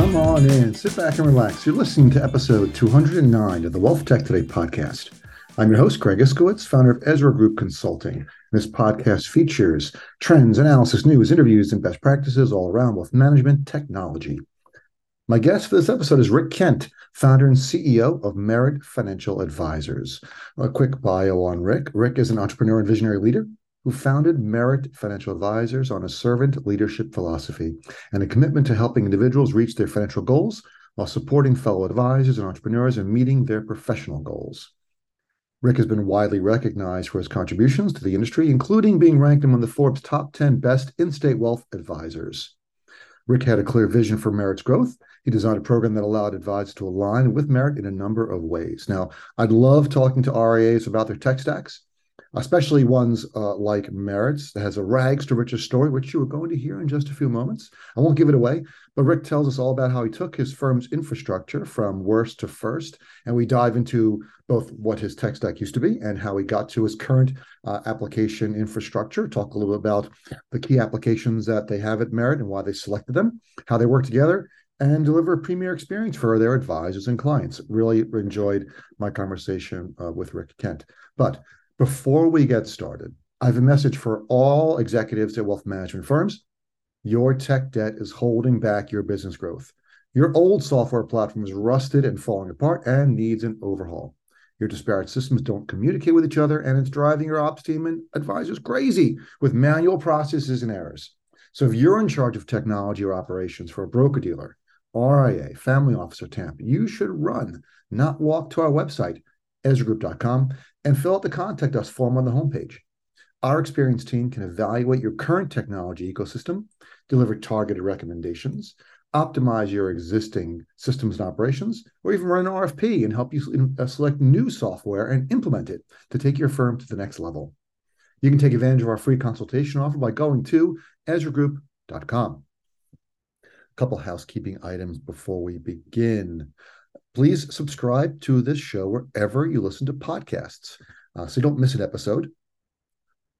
Come on in, sit back and relax. You're listening to episode 209 of the WealthTech Today podcast. I'm your host, Craig Iskowitz, founder of Ezra Group Consulting. This podcast features trends, analysis, news, interviews, and best practices all around wealth management technology. My guest for this episode is Rick Kent, founder and CEO of Merit Financial Advisors. A quick bio on Rick. Rick is an entrepreneur and visionary leader who founded Merit Financial Advisors on a servant leadership philosophy and a commitment to helping individuals reach their financial goals while supporting fellow advisors and entrepreneurs in meeting their professional goals. Rick has been widely recognized for his contributions to the industry, including being ranked among the Forbes top 10 best in-state wealth advisors. Rick had a clear vision for Merit's growth. He designed a program that allowed advisors to align with Merit in a number of ways. Now, I'd love talking to RIAs about their tech stacks, especially ones like Merit's that has a rags to riches story, which you are going to hear in just a few moments. I won't give it away, but Rick tells us all about how he took his firm's infrastructure from worst to first, and we dive into both what his tech stack used to be and how he got to his current application infrastructure. Talk a little bit about the key applications that they have at Merit and why they selected them, how they work together, and deliver a premier experience for their advisors and clients. Really enjoyed my conversation with Rick Kent. But before we get started, I have a message for all executives at wealth management firms. Your tech debt is holding back your business growth. Your old software platform is rusted and falling apart and needs an overhaul. Your disparate systems don't communicate with each other, and it's driving your ops team and advisors crazy with manual processes and errors. So if you're in charge of technology or operations for a broker-dealer, RIA, family office, or TAMP, you should run, not walk, to our website, ezragroup.com, and fill out the Contact Us form on the homepage. Our experienced team can evaluate your current technology ecosystem, deliver targeted recommendations, optimize your existing systems and operations, or even run an RFP and help you select new software and implement it to take your firm to the next level. You can take advantage of our free consultation offer by going to ezragroup.com. A couple housekeeping items before we begin. Please subscribe to this show wherever you listen to podcasts, so you don't miss an episode.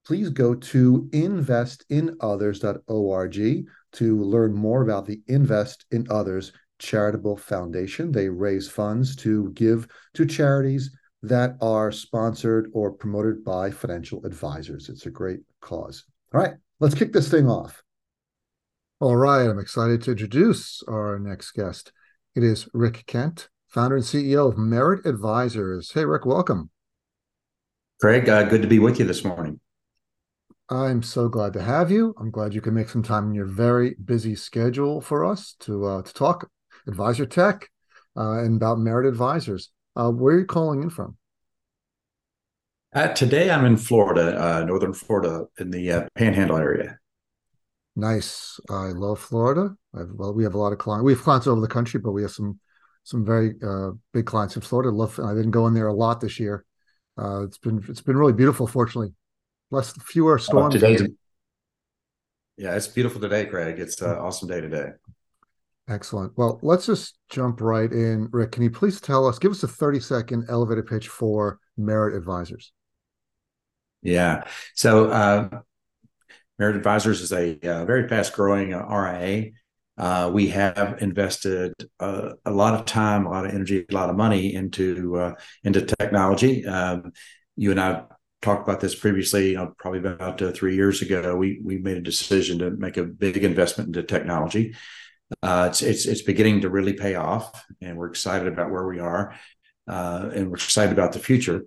Please go to investinothers.org to learn more about the Invest in Others Charitable Foundation. They raise funds to give to charities that are sponsored or promoted by financial advisors. It's a great cause. All right, let's kick this thing off. All right, I'm excited to introduce our next guest. It is Rick Kent, founder and CEO of Merit Advisors. Hey, Rick, welcome. Craig, good to be with you this morning. I'm so glad to have you. I'm glad you can make some time in your very busy schedule for us to talk advisor tech and about Merit Advisors. Where are you calling in from? Today, I'm in Florida, northern Florida, in the Panhandle area. Nice. I love Florida. We have a lot of clients. We have clients all over the country, but we have some very big clients in Florida. I didn't go in there a lot this year. It's been really beautiful, fortunately. Fewer storms. Yeah, it's beautiful today, Craig. It's an awesome day today. Excellent. Well, let's just jump right in. Rick, can you please give us a 30-second elevator pitch for Merit Advisors? Yeah. So Merit Advisors is a very fast-growing RIA. We have invested a lot of time, a lot of energy, a lot of money into technology. You and I talked about this previously, probably about 3 years ago. We made a decision to make a big investment into technology. It's beginning to really pay off, and we're excited about where we are, and we're excited about the future.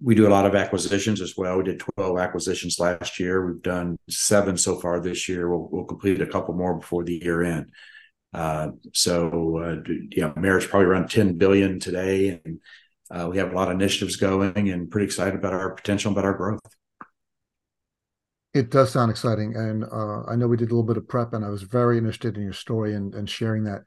We do a lot of acquisitions as well. We did 12 acquisitions last year. We've done 7 so far this year. We'll complete a couple more before the year end. Merit's probably around $10 billion today, and we have a lot of initiatives going, and pretty excited about our potential, about our growth. It does sound exciting, and I know we did a little bit of prep, and I was very interested in your story and sharing that.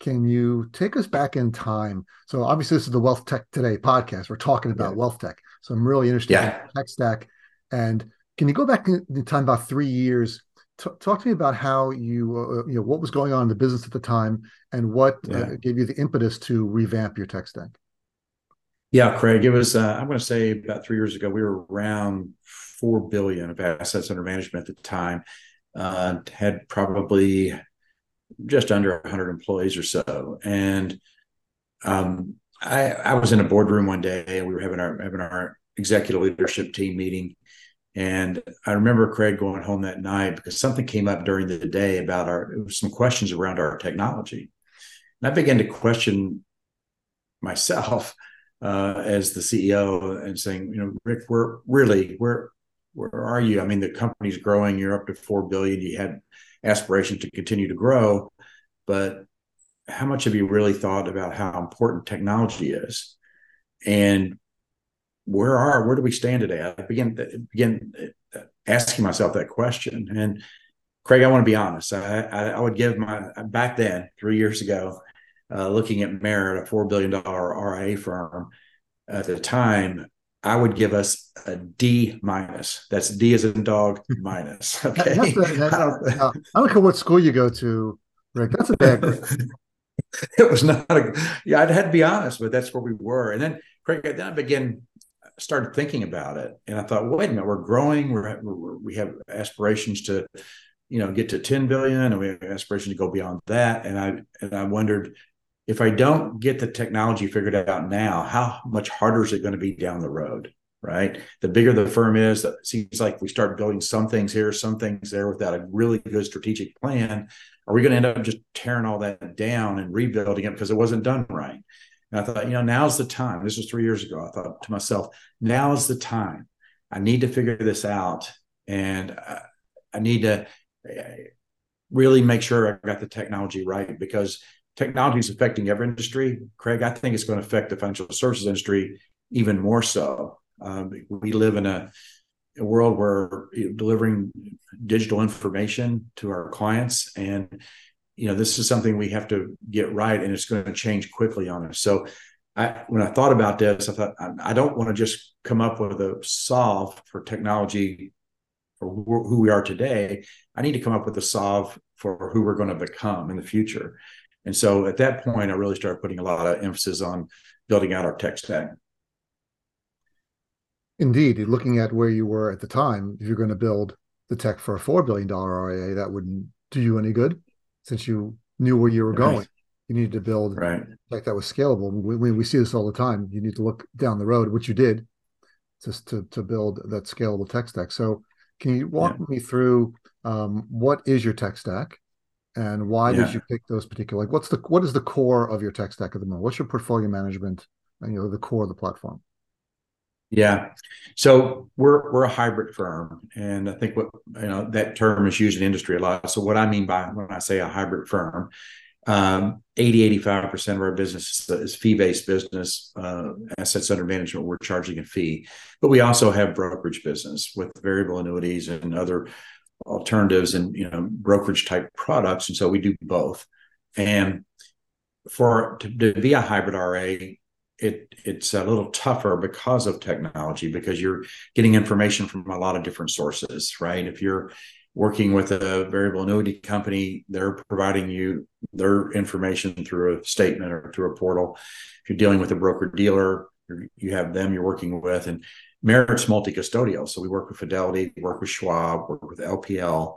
Can you take us back in time? So obviously this is the Wealth Tech Today podcast. We're talking about wealth tech. So I'm really interested in the tech stack. And can you go back in time about 3 years? Talk to me about how you what was going on in the business at the time and what gave you the impetus to revamp your tech stack. Yeah, Craig, it was, I'm going to say about 3 years ago, we were around $4 billion of assets under management at the time. Had probably just under 100 employees or so. And I was in a boardroom one day, and we were having our executive leadership team meeting. And I remember Craig going home that night because something came up during the day about some questions around our technology. And I began to question myself as the CEO and saying, you know, Rick, where are you? I mean, the company's growing, you're up to $4 billion. You had aspirations to continue to grow, but how much have you really thought about how important technology is? And where do we stand today? I began asking myself that question. And Craig, I want to be honest. I would give back then, 3 years ago, looking at Merit, a $4 billion RIA firm at the time, I would give us a D-. That's D as in dog minus. Okay. I don't care what school you go to, Rick. That's a bad grade. It was not I'd had to be honest, but that's where we were. And then Craig, then started thinking about it, and I thought, wait a minute, we're growing. We have aspirations to, you know, get to 10 billion, and we have aspirations to go beyond that. And I wondered, if I don't get the technology figured out now, how much harder is it going to be down the road, right? The bigger the firm is, it seems like we start building some things here, some things there without a really good strategic plan. Are we going to end up just tearing all that down and rebuilding it because it wasn't done right? And I thought, you know, now's the time. This was 3 years ago. I thought to myself, now is the time. I need to figure this out, and I need to really make sure I got the technology right, because technology is affecting every industry. Craig, I think it's going to affect the financial services industry even more so. We live in a world where delivering digital information to our clients, and you know, this is something we have to get right, and it's going to change quickly on us. So when I thought about this, I thought, I don't want to just come up with a solve for technology for who we are today. I need to come up with a solve for who we're going to become in the future. And so at that point, I really started putting a lot of emphasis on building out our tech stack. Indeed, looking at where you were at the time, if you're going to build the tech for a $4 billion RIA, that wouldn't do you any good, since you knew where you were going. Right. You needed to build tech that was scalable. We see this all the time. You need to look down the road, which you did, just to build that scalable tech stack. So can you walk me through what is your tech stack? And why did you pick those particular? Like, what is the core of your tech stack at the moment? What's your portfolio management and, you know, the core of the platform? Yeah, so we're a hybrid firm, and I think that term is used in industry a lot. So what I mean by when I say a hybrid firm, 85% of our business is fee-based business, assets under management. We're charging a fee, but we also have brokerage business with variable annuities and other alternatives and, you know, brokerage type products. And so we do both. And to be a hybrid RA, it's a little tougher because of technology, because you're getting information from a lot of different sources, right? If you're working with a variable annuity company, they're providing you their information through a statement or through a portal. If you're dealing with a broker dealer, you have them you're working with. And Merit's multi-custodial. So we work with Fidelity, we work with Schwab, work with LPL.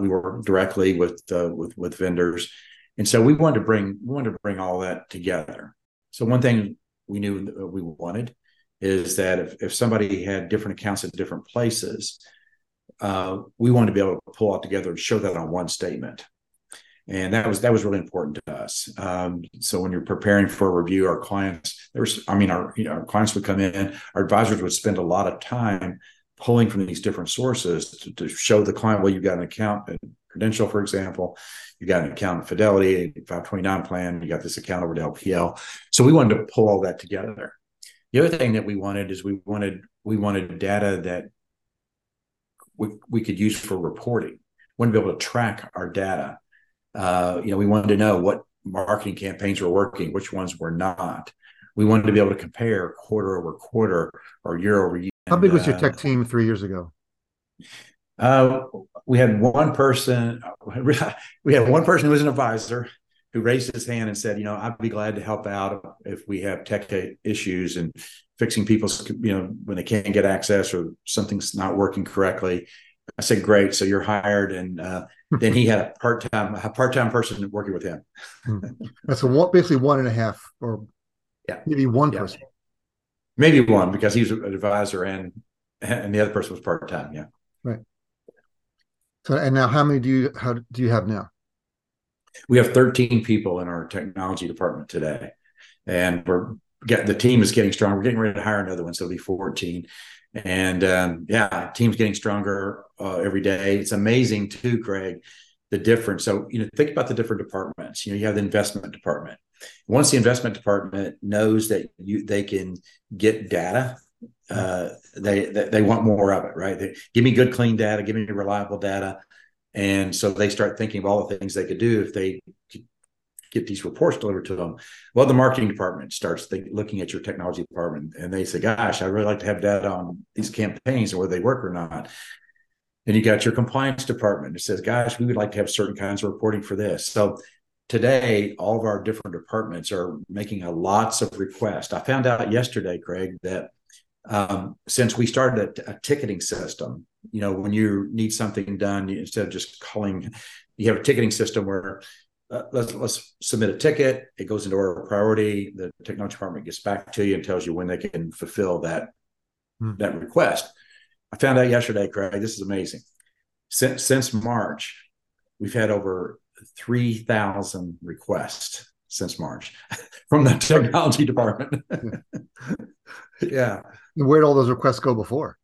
We work directly with vendors. And so we wanted to bring all that together. So one thing we knew that we wanted is that if somebody had different accounts at different places, we wanted to be able to pull out together and show that on one statement. And that was really important to us. So when you're preparing for a review, our clients, our clients would come in, our advisors would spend a lot of time pulling from these different sources to show the client, well, you've got an account at Prudential, for example, you got an account at Fidelity, 529 plan, you got this account over to LPL. So we wanted to pull all that together. The other thing that we wanted is we wanted data that we could use for reporting. We wanted to be able to track our data. We wanted to know what marketing campaigns were working, which ones were not. We wanted to be able to compare quarter over quarter or year over year. How big was your tech team 3 years ago? We had one person. We had one person who was an advisor who raised his hand and said, you know, I'd be glad to help out if we have tech issues and fixing people's, you know, when they can't get access or something's not working correctly. I said, great. So you're hired. And Then he had a part-time person working with him. That's basically one and a half, or maybe one person. Maybe one, because he was an advisor and the other person was part-time. Yeah. Right. So, and now how do you have now? We have 13 people in our technology department today, and the team is getting stronger. We're getting ready to hire another one, so it'll be 14. And team's getting stronger every day. It's amazing too, Craig, the difference. So, think about the different departments. You have the investment department. Once the investment department knows that they can get data, they want more of it, right? Give me good, clean data, give me reliable data. And so they start thinking of all the things they could do if they could get these reports delivered to them. Well, the marketing department starts looking at your technology department, and they say, gosh, I'd really like to have data on these campaigns and whether they work or not. And you got your compliance department. It says, gosh, we would like to have certain kinds of reporting for this. So today, all of our different departments are making lots of requests. I found out yesterday, Craig, that since we started a ticketing system, when you need something done, instead of just calling, you have a ticketing system where let's submit a ticket. It goes into order of priority. The technology department gets back to you and tells you when they can fulfill that request. I found out yesterday, Craig, this is amazing. Since March, we've had over 3,000 requests since March from the technology department. Yeah. Where'd all those requests go before?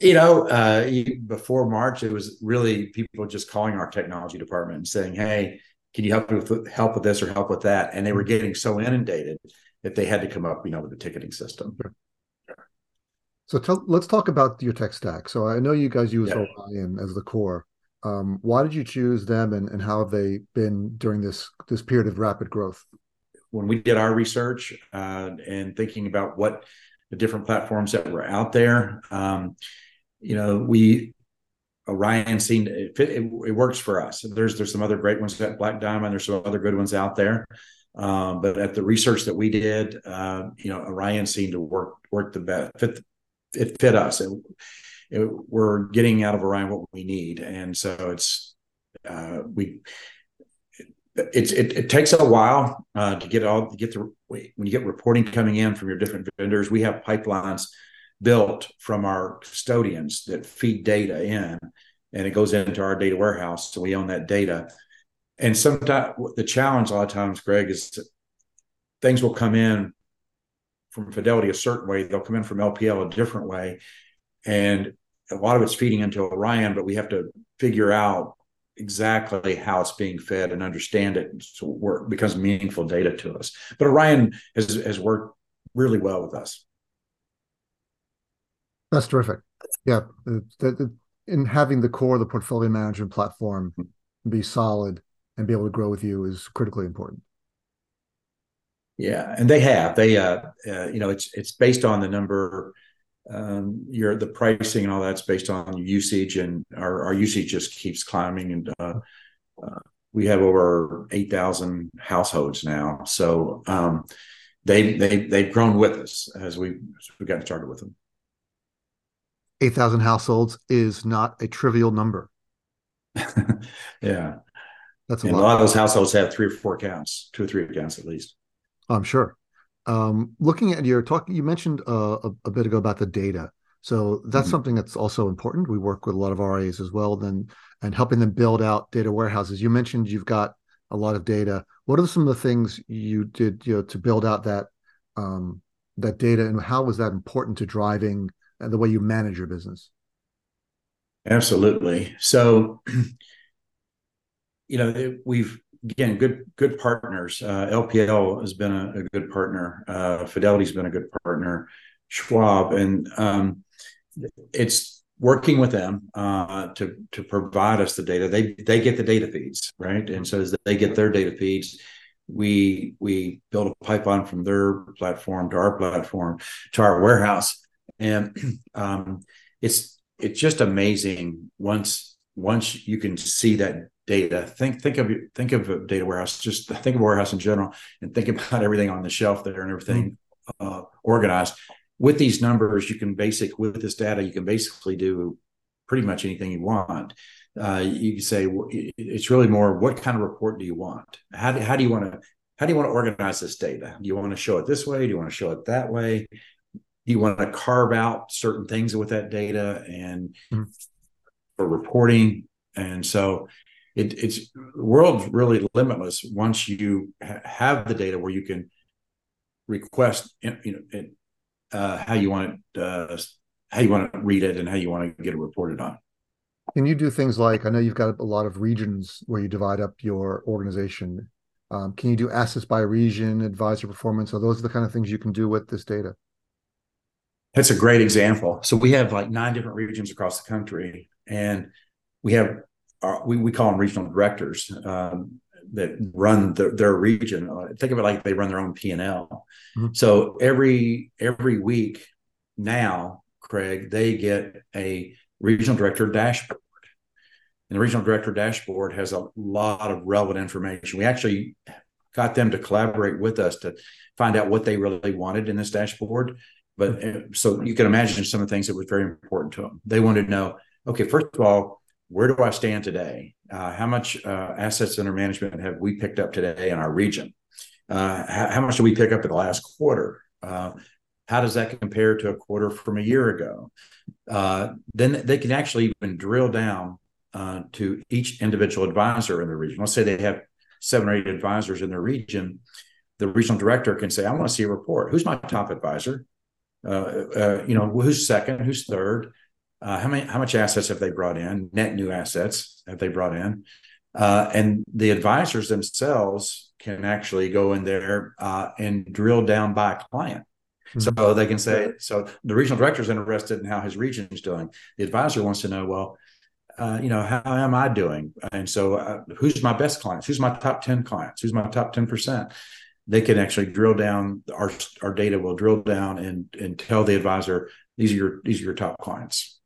Before March, it was really people just calling our technology department and saying, hey, can you help with this or help with that? And they were getting so inundated that they had to come up, with the ticketing system. Sure. So let's talk about your tech stack. So I know you guys use Orion as the core. Why did you choose them, and how have they been during this period of rapid growth? When we did our research and thinking about what the different platforms that were out there, Orion seemed it works for us. There's some other great ones at Black Diamond. There's some other good ones out there, but at the research that we did, Orion seemed to work the best. It fit us. We're getting out of Orion what we need, and so It takes a while to get when you get reporting coming in from your different vendors. We have pipelines built from our custodians that feed data in, and it goes into our data warehouse. So we own that data. And sometimes the challenge a lot of times, Greg, is things will come in from Fidelity a certain way. They'll come in from LPL a different way. And a lot of it's feeding into Orion, but we have to figure out exactly how it's being fed and understand it, so it becomes meaningful data to us. But Orion has worked really well with us. That's terrific. Yeah. In having the core of the portfolio management platform be solid and be able to grow with you is critically important. Yeah. And they have. They, it's based on the number. The pricing and all that's based on usage, and our usage just keeps climbing. And we have over 8,000 households now, so they've grown with us as we've gotten started with them. 8,000 households is not a trivial number. Yeah, that's a lot. A lot of those households have two or three accounts at least. I'm sure. Looking at your talk, you mentioned a bit ago about the data. So that's something that's also important. We work with a lot of RIAs as well, and helping them build out data warehouses. You mentioned you've got a lot of data. What are some of the things you did, to build out that data, and how was that important to driving the way you manage your business? Absolutely. So, we've. Again, good partners. LPL has been a good partner. Fidelity's been a good partner. Schwab, and it's working with them to provide us the data. They get the data feeds, right? And so as they get their data feeds, we build a pipeline from their platform to our warehouse, and it's just amazing once you can see that data. Think of a data warehouse. Just think of a warehouse in general, and think about everything on the shelf there and everything organized. With these numbers, with this data, you can basically do pretty much anything you want. you could say it's really more, what kind of report do you want? How do you want to organize this data? Do you want to show it this way? Do you want to show it that way? Do you want to carve out certain things with that data and for reporting? And so it's the world's really limitless once you have the data where you can request, how you want to read it and how you want to get it reported on. And you do things like, I know you've got a lot of regions where you divide up your organization. Can you do assets by region, advisor performance? Are those the kind of things you can do with this data? That's a great example. So we have like 9 different regions across the country, and we have we call them regional directors that run their region. Think of it like they run their own P&L. Mm-hmm. So every week now, Craig, they get a regional director dashboard. And the regional director dashboard has a lot of relevant information. We actually got them to collaborate with us to find out what they really wanted in this dashboard. But so you can imagine some of the things that was very important to them. They wanted to know, okay, first of all, where do I stand today? How much assets under management have we picked up today in our region? How much did we pick up in the last quarter? How does that compare to a quarter from a year ago? Then they can actually even drill down to each individual advisor in the region. Let's say they have 7 or 8 advisors in their region. The regional director can say, I want to see a report. Who's my top advisor? Who's second, who's third, how much assets have they brought in, net new assets have they brought in, and the advisors themselves can actually go in there and drill down by client. Mm-hmm. So they can say, so the regional director is interested in how his region is doing. The advisor wants to know, well, how am I doing? And so who's my best clients? Who's my top 10 clients? Who's my top 10%? They can actually drill down. Our data will drill down and tell the advisor, these are your top clients.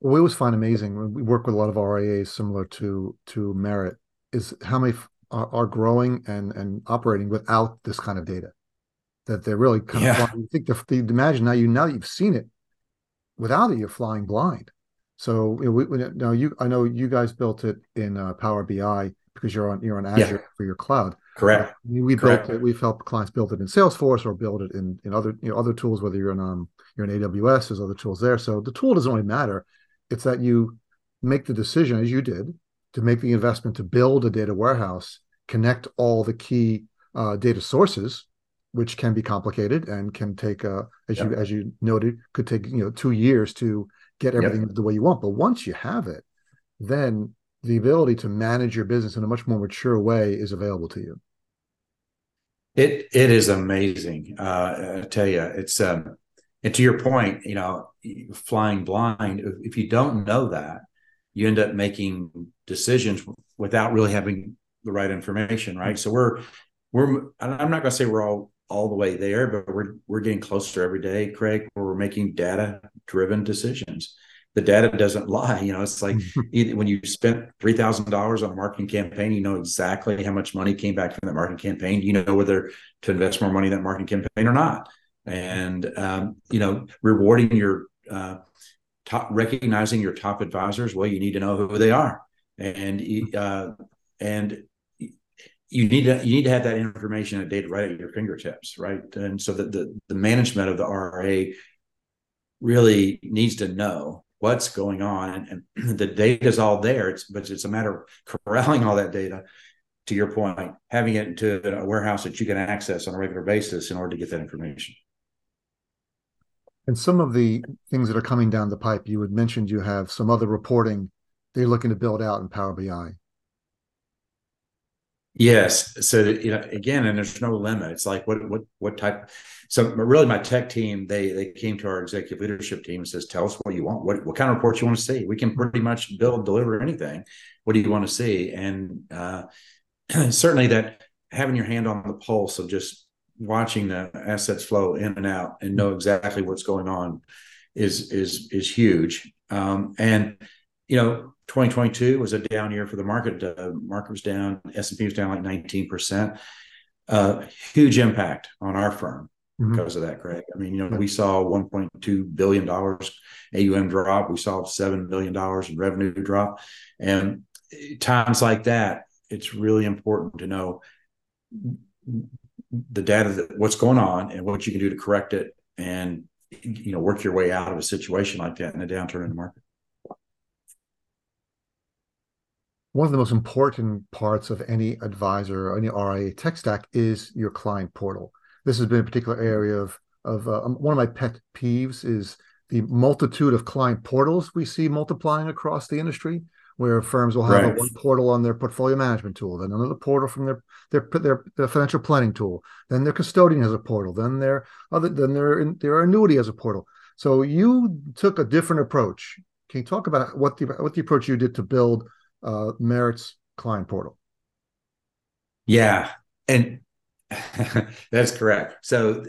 We always find amazing. We work with a lot of RIAs similar to Merit. Is how many are growing and operating without this kind of data? That they're really kind of blind. I think imagine now that you've seen it. Without it, you're flying blind. So I know you guys built it in Power BI because you're on Azure for your cloud. Correct. We've helped clients build it in Salesforce or build it in other other tools, whether you're in AWS, there's other tools there. So the tool doesn't really matter. It's that you make the decision, as you did, to make the investment to build a data warehouse, connect all the key data sources, which can be complicated and can take as you noted, could take 2 years to get everything the way you want. But once you have it, then the ability to manage your business in a much more mature way is available to you. It is amazing. I tell you, it's and to your point, flying blind. If you don't know that, you end up making decisions without really having the right information. Right. So I'm not going to say we're all the way there, but we're getting closer every day, Craig, where we're making data driven decisions. The data doesn't lie. It's like when you spent $3,000 on a marketing campaign, you know exactly how much money came back from that marketing campaign. You know whether to invest more money in that marketing campaign or not. And, rewarding recognizing your top advisors. Well, you need to know who they are. And you need to have that information and data right at your fingertips. Right. And so that the management of the RIA really needs to know what's going on, and the data is all there. It's a matter of corralling all that data, to your point, having it into a warehouse that you can access on a regular basis in order to get that information. And some of the things that are coming down the pipe, you had mentioned you have some other reporting that you're looking to build out in Power BI. Yes. So, and there's no limit. It's like, what type? So really my tech team, they came to our executive leadership team and says, tell us what you want, what kind of reports you want to see. We can pretty much deliver anything. What do you want to see? And certainly that having your hand on the pulse of just watching the assets flow in and out and know exactly what's going on is huge. 2022 was a down year for the market. Market was down. S&P was down like 19%. Huge impact on our firm. because of that, Craig. I mean, you know, we saw $1.2 billion AUM drop. We saw $7 billion in revenue drop. And times like that, it's really important to know the data, that what's going on and what you can do to correct it, and, you know, work your way out of a situation like that in a downturn in the market. One of the most important parts of any advisor or any RIA tech stack is your client portal. This has been a particular area of one of my pet peeves is the multitude of client portals we see multiplying across the industry, where firms will have a one portal on their portfolio management tool, then another portal from their financial planning tool, then their custodian has a portal, then their annuity has a portal. So you took a different approach. Can you talk about what the approach you did to build Merit's client portal? Yeah, and that's correct. So,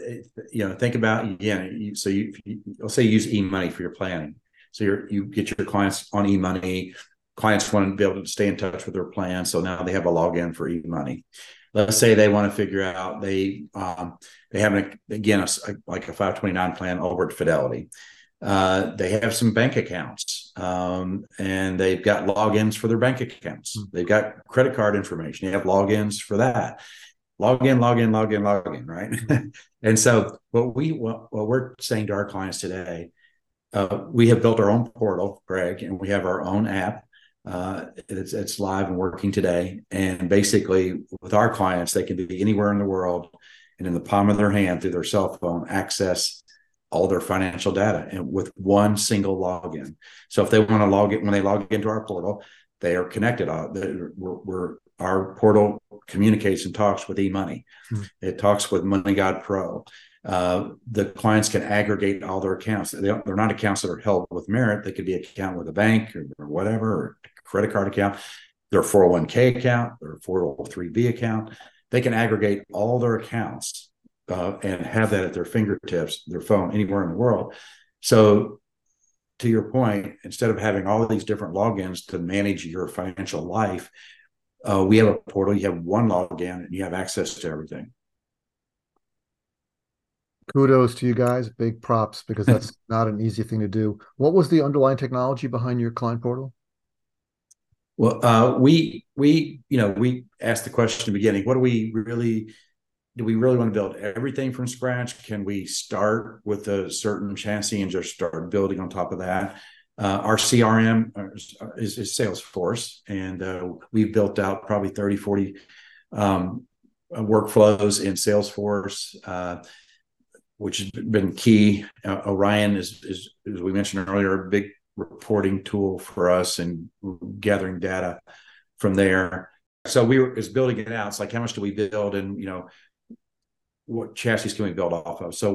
you know, think about, again, so let's say you use eMoney for your planning. So you get your clients on eMoney. Clients want to be able to stay in touch with their plan, so now they have a login for eMoney. Let's say they want to figure out they have like a 529 plan over at Fidelity. They have some bank accounts, and they've got logins for their bank accounts. They've got credit card information. They have logins for that. Login, right? And so what we're saying to our clients today, we have built our own portal, Greg, and we have our own app. It's live and working today. And basically with our clients, they can be anywhere in the world and in the palm of their hand through their cell phone, access all their financial data and with one single login. So if they want to log in, when they log into our portal, they are connected. Our portal communicates and talks with eMoney. It talks with Money Guide Pro. The clients can aggregate all their accounts. They're not accounts that are held with Merit. They could be an account with a bank or whatever, or a credit card account, their 401k account, their 403b account. They can aggregate all their accounts and have that at their fingertips, their phone, anywhere in the world. So to your point, instead of having all of these different logins to manage your financial life, we have a portal. You have one login and you have access to everything. Kudos to you guys. Big props, because that's not an easy thing to do. What was the underlying technology behind your client portal? Well, we asked the question in the beginning, do we really want to build everything from scratch? Can we start with a certain chassis and just start building on top of that? Our CRM is Salesforce, and we've built out probably 30, 40 workflows in Salesforce, which has been key. Orion is, as we mentioned earlier, a big reporting tool for us and gathering data from there. So it's building it out. It's like, how much do we build, and, you know, what chassis can we build off of? So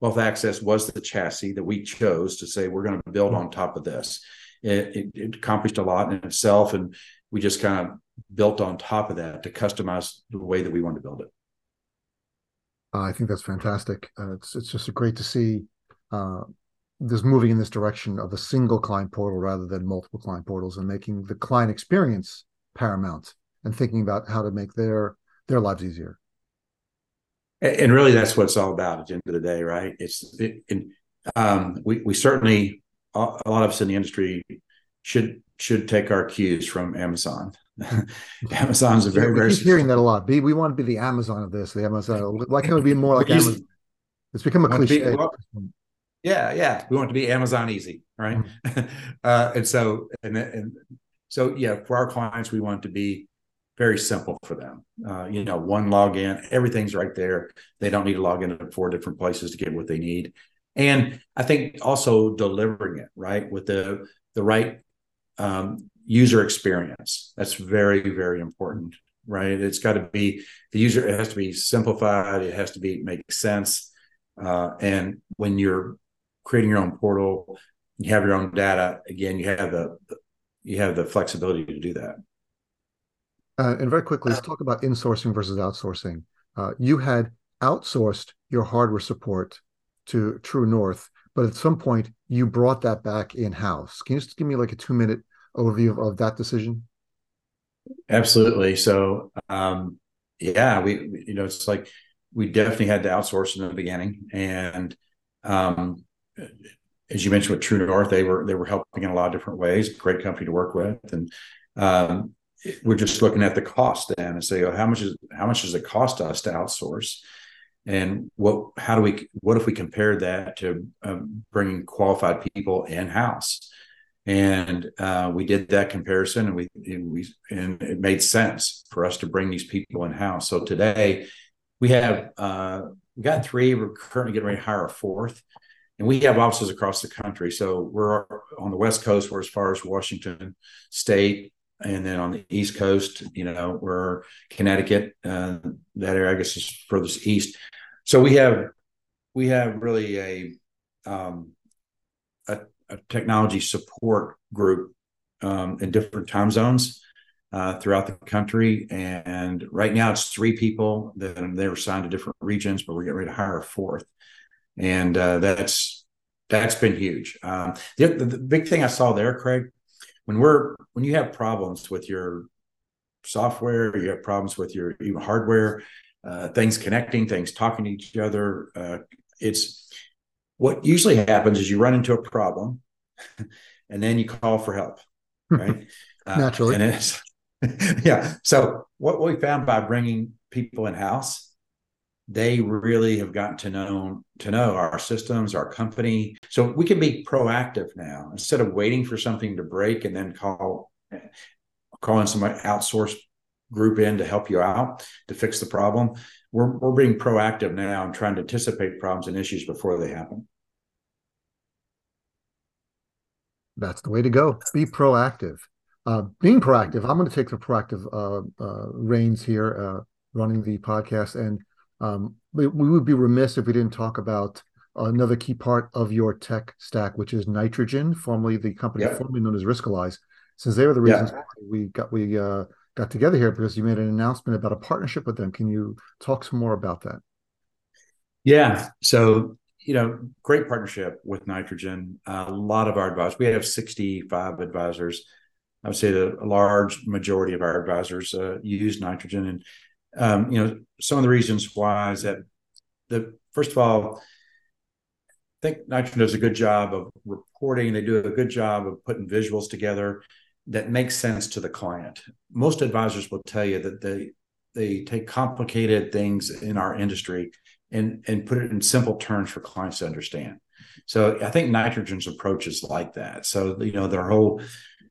Wealth Access was the chassis that we chose to say, we're going to build on top of this. It accomplished a lot in itself, and we just kind of built on top of that to customize the way that we wanted to build it. I think that's fantastic. It's just great to see this moving in this direction of a single client portal rather than multiple client portals, and making the client experience paramount and thinking about how to make their lives easier. And really, that's what it's all about at the end of the day, right? We certainly, a lot of us in the industry should take our cues from Amazon. Amazon's a very. Keep hearing that a lot. We want to be the Amazon of this. The Amazon. Why can't we be more like Amazon? It's become a cliche. Yeah. We want it to be Amazon easy, right? And so, for our clients, we want it to be very simple for them. One login, everything's right there. They don't need to log into 4 different places to get what they need. And I think also delivering it, right, with the right user experience. That's very, very important, right? It's got to be it has to be simplified. It has to make sense. And when you're creating your own portal, you have your own data. Again, you have the flexibility to do that. And very quickly, let's talk about insourcing versus outsourcing. You had outsourced your hardware support to True North, but at some point you brought that back in-house. Can you just give me like a 2-minute overview of that decision? Absolutely. So, it's like we definitely had to outsource in the beginning. And as you mentioned with True North, they were helping in a lot of different ways. Great company to work with. And we're just looking at the cost then and say, oh, how much does it cost us to outsource? And what if we compared that to bringing qualified people in-house? And we did that comparison, and it made sense for us to bring these people in-house. So today we have got three. We're currently getting ready to hire a fourth, and we have offices across the country. So we're on the West Coast, we're as far as Washington State, and then on the East Coast, we're Connecticut. That area, I guess, is furthest east. So we have really a technology support group in different time zones throughout the country. And right now it's three people that they're assigned to different regions, but we're getting ready to hire a fourth. And that's been huge. The big thing I saw there, Craig, when you have problems with your software, you have problems with your even hardware, things connecting, things talking to each other, what usually happens is you run into a problem and then you call for help, right? Naturally. And it's, yeah. So what we found by bringing people in-house, they really have gotten to know our systems, our company. So we can be proactive now instead of waiting for something to break and then calling somebody outsourced group in to help you out to fix the problem. We're being proactive now and trying to anticipate problems and issues before they happen. That's the way to go. Be proactive. Being proactive, I'm going to take the proactive reins here, running the podcast. And we would be remiss if we didn't talk about another key part of your tech stack, which is Nitrogen, formerly the company formerly known as Riskalyze. Since they were the reasons why we got together here, because you made an announcement about a partnership with them. Can you talk some more about that? Yeah. So, great partnership with Nitrogen. A lot of our advisors, we have 65 advisors. I would say that a large majority of our advisors use Nitrogen. And, some of the reasons why is that first of all, I think Nitrogen does a good job of reporting. They do a good job of putting visuals together that makes sense to the client. Most advisors will tell you that they take complicated things in our industry and put it in simple terms for clients to understand. So I think Nitrogen's approach is like that. So, their whole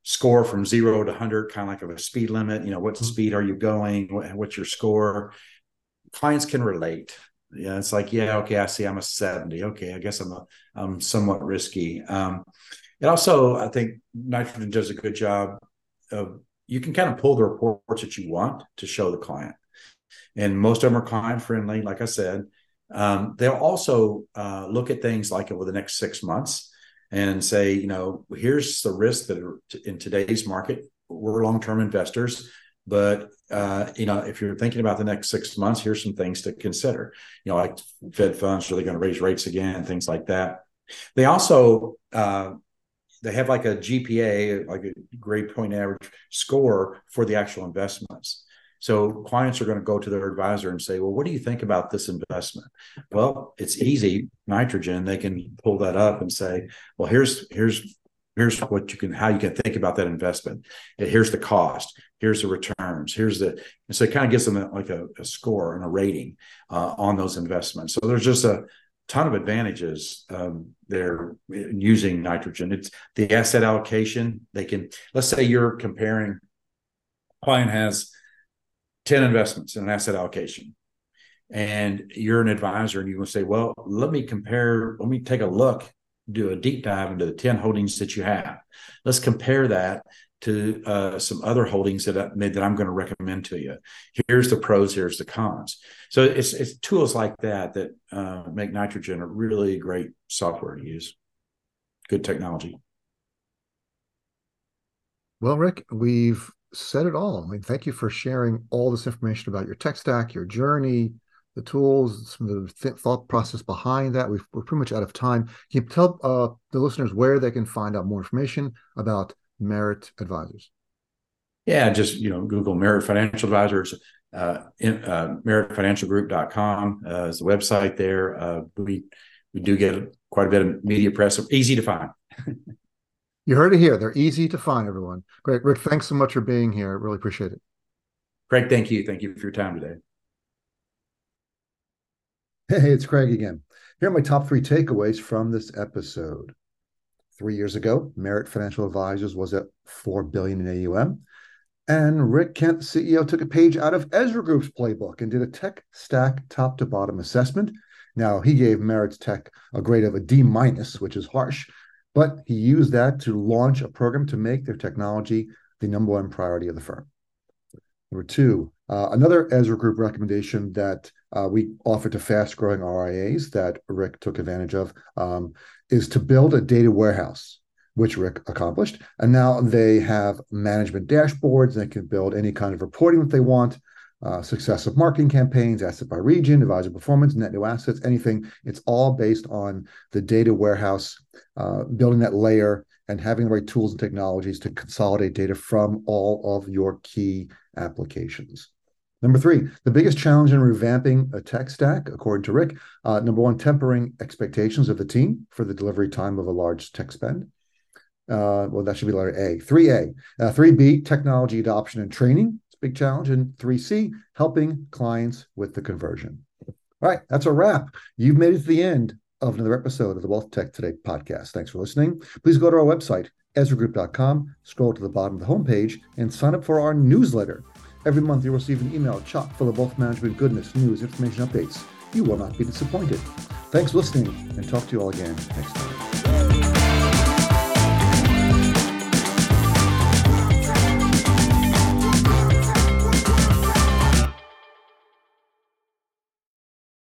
score from 0 to 100, kind of like a speed limit, what speed are you going? What's your score? Clients can relate. Yeah. It's like, yeah, okay, I see I'm a 70. Okay. I guess I'm somewhat risky. And also, I think Nitrogen does a good job of, you can kind of pull the reports that you want to show the client. And most of them are client friendly, like I said. They'll also look at things like over the next 6 months and say, here's the risk that are in today's market. We're long-term investors, but, if you're thinking about the next 6 months, here's some things to consider, like Fed funds, are they going to raise rates again, things like that. They also, they have like a GPA, like a grade point average score for the actual investments. So clients are going to go to their advisor and say, well, what do you think about this investment? Well, it's easy. Nitrogen, they can pull that up and say, well, here's what you can, how you can think about that investment. Here's the cost. Here's the returns. And so it kind of gives them a score and a rating on those investments. So there's just a ton of advantages there using Nitrogen. It's the asset allocation. They can, let's say you're comparing, client has 10 investments in an asset allocation, and you're an advisor and you will say, well, let me take a look, do a deep dive into the 10 holdings that you have. Let's compare that to some other holdings that I'm going to recommend to you. Here's the pros, here's the cons. So it's tools like that make Nitrogen a really great software to use. Good technology. Well, Rick, we've said it all. I mean, thank you for sharing all this information about your tech stack, your journey, the tools, some of the thought process behind that. We're pretty much out of time. Can you tell the listeners where they can find out more information about Merit Advisors? Yeah, just, Google Merit Financial Advisors, meritfinancialgroup.com is the website there. We do get quite a bit of media press, easy to find. You heard it here. They're easy to find, everyone. Great. Rick, thanks so much for being here. I really appreciate it. Craig, thank you. Thank you for your time today. Hey, it's Craig again. Here are my top three takeaways from this episode. 3 years ago, Merit Financial Advisors was at $4 billion in AUM, and Rick Kent, CEO, took a page out of Ezra Group's playbook and did a tech stack top-to-bottom assessment. Now, he gave Merit's tech a grade of a D-, which is harsh, but he used that to launch a program to make their technology the #1 priority of the firm. Number two, another Ezra Group recommendation that we offer to fast-growing RIAs that Rick took advantage of is to build a data warehouse, which Rick accomplished. And now they have management dashboards. They can build any kind of reporting that they want, success of marketing campaigns, asset by region, advisor performance, net new assets, anything. It's all based on the data warehouse, building that layer and having the right tools and technologies to consolidate data from all of your key applications. Number three, the biggest challenge in revamping a tech stack, according to Rick, #1, tempering expectations of the team for the delivery time of a large tech spend. Well, that should be letter A. 3A. 3B, technology adoption and training. It's a big challenge. And 3C, helping clients with the conversion. All right, that's a wrap. You've made it to the end of another episode of the Wealth Tech Today podcast. Thanks for listening. Please go to our website, EzraGroup.com, scroll to the bottom of the homepage, and sign up for our newsletter. Every month, you'll receive an email chock full of wealth management goodness, news, information updates. You will not be disappointed. Thanks for listening, and talk to you all again next time.